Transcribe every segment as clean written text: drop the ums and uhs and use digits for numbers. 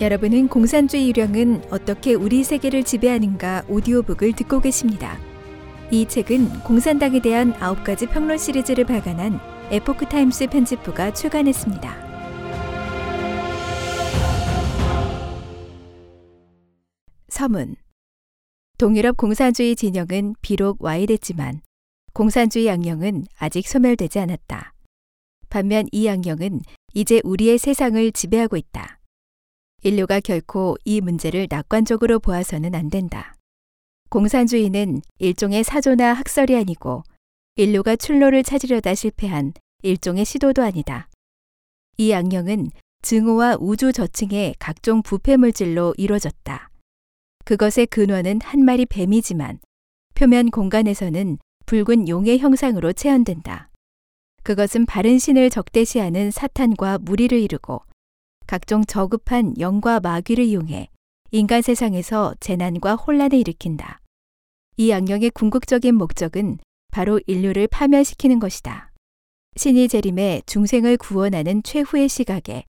여러분은 공산주의 유령은 어떻게 우리 세계를 지배하는가 오디오북을 듣고 계십니다. 이 책은 공산당에 대한 9가지 평론 시리즈를 발간한 에포크 타임스 편집부가 출간했습니다. 서문. 동유럽 공산주의 진영은 비록 와해됐지만 공산주의 양령은 아직 소멸되지 않았다. 반면 이 양령은 이제 우리의 세상을 지배하고 있다. 인류가 결코 이 문제를 낙관적으로 보아서는 안 된다. 공산주의는 일종의 사조나 학설이 아니고 인류가 출로를 찾으려다 실패한 일종의 시도도 아니다. 이 양령은 증오와 우주 저층의 각종 부패 물질로 이루어졌다. 그것의 근원은 한 마리 뱀이지만 표면 공간에서는 붉은 용의 형상으로 체현된다. 그것은 바른 신을 적대시하는 사탄과 무리를 이루고 각종 저급한 영과 마귀를 이용해 인간 세상에서 재난과 혼란을 일으킨다. 이 악령의 궁극적인 목적은 바로 인류를 파멸시키는 것이다. 신이 재림해 중생을 구원하는 최후의 시각에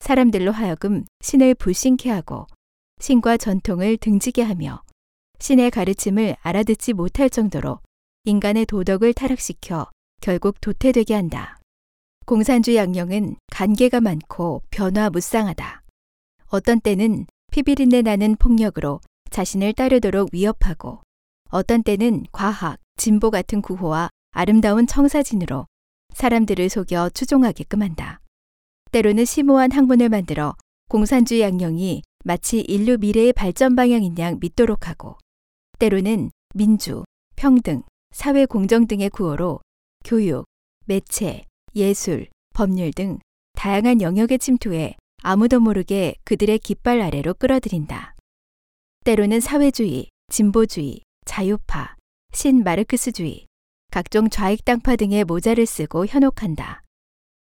사람들로 하여금 신을 불신케 하고 신과 전통을 등지게 하며 신의 가르침을 알아듣지 못할 정도로 인간의 도덕을 타락시켜 결국 도태되게 한다. 공산주의 양령은 관계가 많고 변화무쌍하다. 어떤 때는 피비린내 나는 폭력으로 자신을 따르도록 위협하고 어떤 때는 과학, 진보 같은 구호와 아름다운 청사진으로 사람들을 속여 추종하게끔 한다. 때로는 심오한 학문을 만들어 공산주의 양령이 마치 인류 미래의 발전 방향인 양 믿도록 하고 때로는 민주, 평등, 사회 공정 등의 구호로 교육, 매체, 예술, 법률 등 다양한 영역에 침투해 아무도 모르게 그들의 깃발 아래로 끌어들인다. 때로는 사회주의, 진보주의, 자유파, 신마르크스주의, 각종 좌익당파 등의 모자를 쓰고 현혹한다.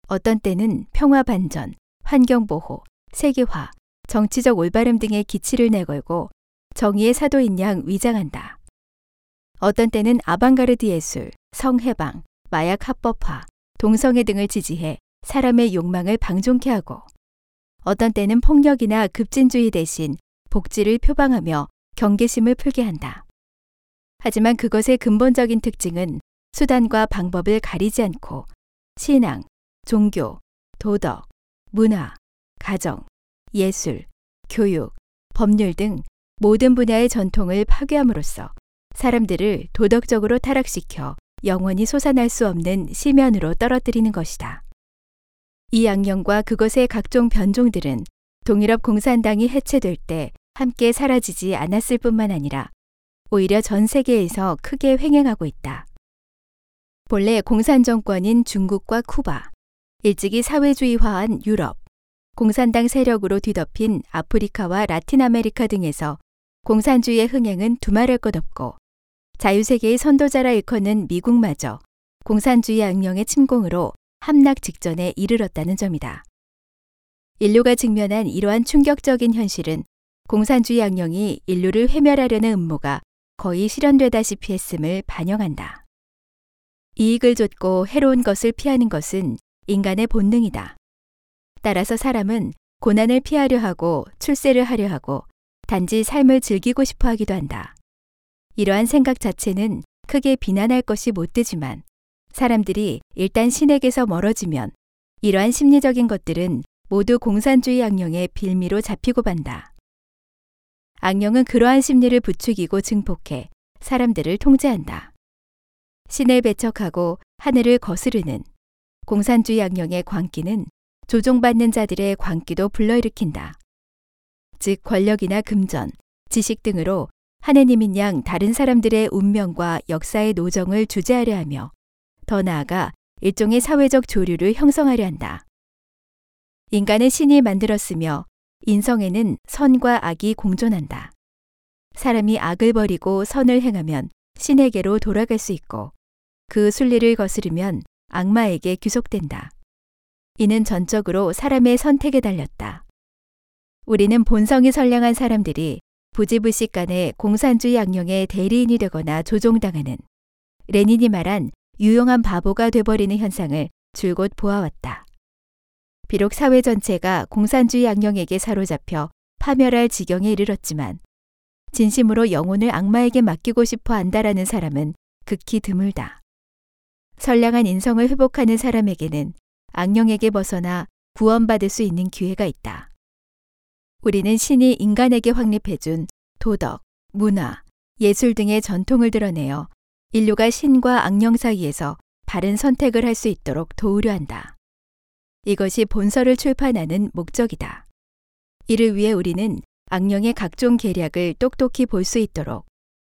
어떤 때는 평화반전, 환경보호, 세계화, 정치적 올바름 등의 기치를 내걸고 정의의 사도인 양 위장한다. 어떤 때는 아방가르드 예술, 성해방, 마약 합법화, 동성애 등을 지지해 사람의 욕망을 방종케 하고 어떤 때는 폭력이나 급진주의 대신 복지를 표방하며 경계심을 풀게 한다. 하지만 그것의 근본적인 특징은 수단과 방법을 가리지 않고 신앙, 종교, 도덕, 문화, 가정, 예술, 교육, 법률 등 모든 분야의 전통을 파괴함으로써 사람들을 도덕적으로 타락시켜 영원히 솟아날 수 없는 심연으로 떨어뜨리는 것이다. 이 양령과 그것의 각종 변종들은 동유럽 공산당이 해체될 때 함께 사라지지 않았을 뿐만 아니라 오히려 전 세계에서 크게 횡행하고 있다. 본래 공산 정권인 중국과 쿠바, 일찍이 사회주의화한 유럽, 공산당 세력으로 뒤덮인 아프리카와 라틴 아메리카 등에서 공산주의의 흥행은 두말할 것 없고 자유세계의 선도자라 일컫는 미국마저 공산주의 악령의 침공으로 함락 직전에 이르렀다는 점이다. 인류가 직면한 이러한 충격적인 현실은 공산주의 악령이 인류를 회멸하려는 음모가 거의 실현되다시피 했음을 반영한다. 이익을 좇고 해로운 것을 피하는 것은 인간의 본능이다. 따라서 사람은 고난을 피하려 하고 출세를 하려 하고 단지 삶을 즐기고 싶어 하기도 한다. 이러한 생각 자체는 크게 비난할 것이 못 되지만 사람들이 일단 신에게서 멀어지면 이러한 심리적인 것들은 모두 공산주의 악령의 빌미로 잡히고 반다. 악령은 그러한 심리를 부추기고 증폭해 사람들을 통제한다. 신을 배척하고 하늘을 거스르는 공산주의 악령의 광기는 조종받는 자들의 광기도 불러일으킨다. 즉 권력이나 금전, 지식 등으로 하느님인 양 다른 사람들의 운명과 역사의 노정을 주재하려 하며 더 나아가 일종의 사회적 조류를 형성하려 한다. 인간은 신이 만들었으며 인성에는 선과 악이 공존한다. 사람이 악을 버리고 선을 행하면 신에게로 돌아갈 수 있고 그 순리를 거스르면 악마에게 귀속된다. 이는 전적으로 사람의 선택에 달렸다. 우리는 본성이 선량한 사람들이 부지불식 간에 공산주의 악령의 대리인이 되거나 조종당하는 레닌이 말한 유용한 바보가 돼버리는 현상을 줄곧 보아왔다. 비록 사회 전체가 공산주의 악령에게 사로잡혀 파멸할 지경에 이르렀지만 진심으로 영혼을 악마에게 맡기고 싶어 한다라는 사람은 극히 드물다. 선량한 인성을 회복하는 사람에게는 악령에게 벗어나 구원받을 수 있는 기회가 있다. 우리는 신이 인간에게 확립해준 도덕, 문화, 예술 등의 전통을 드러내어 인류가 신과 악령 사이에서 바른 선택을 할 수 있도록 도우려 한다. 이것이 본서를 출판하는 목적이다. 이를 위해 우리는 악령의 각종 계략을 똑똑히 볼 수 있도록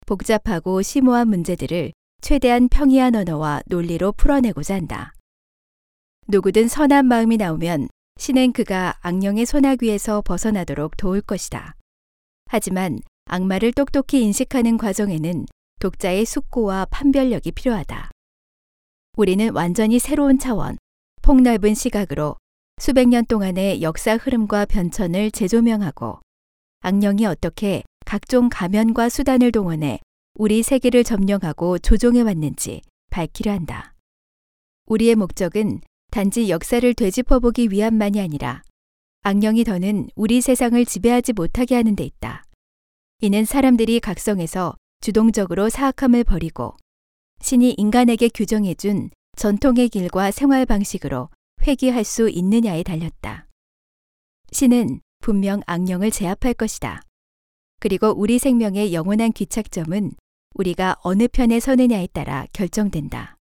복잡하고 심오한 문제들을 최대한 평이한 언어와 논리로 풀어내고자 한다. 누구든 선한 마음이 나오면 신은 그가 악령의 손아귀에서 벗어나도록 도울 것이다. 하지만 악마를 똑똑히 인식하는 과정에는 독자의 숙고와 판별력이 필요하다. 우리는 완전히 새로운 차원, 폭넓은 시각으로 수백 년 동안의 역사 흐름과 변천을 재조명하고 악령이 어떻게 각종 가면과 수단을 동원해 우리 세계를 점령하고 조종해왔는지 밝히려 한다. 우리의 목적은 단지 역사를 되짚어보기 위함만이 아니라 악령이 더는 우리 세상을 지배하지 못하게 하는 데 있다. 이는 사람들이 각성해서 주동적으로 사악함을 버리고 신이 인간에게 규정해준 전통의 길과 생활 방식으로 회귀할 수 있느냐에 달렸다. 신은 분명 악령을 제압할 것이다. 그리고 우리 생명의 영원한 귀착점은 우리가 어느 편에 서느냐에 따라 결정된다.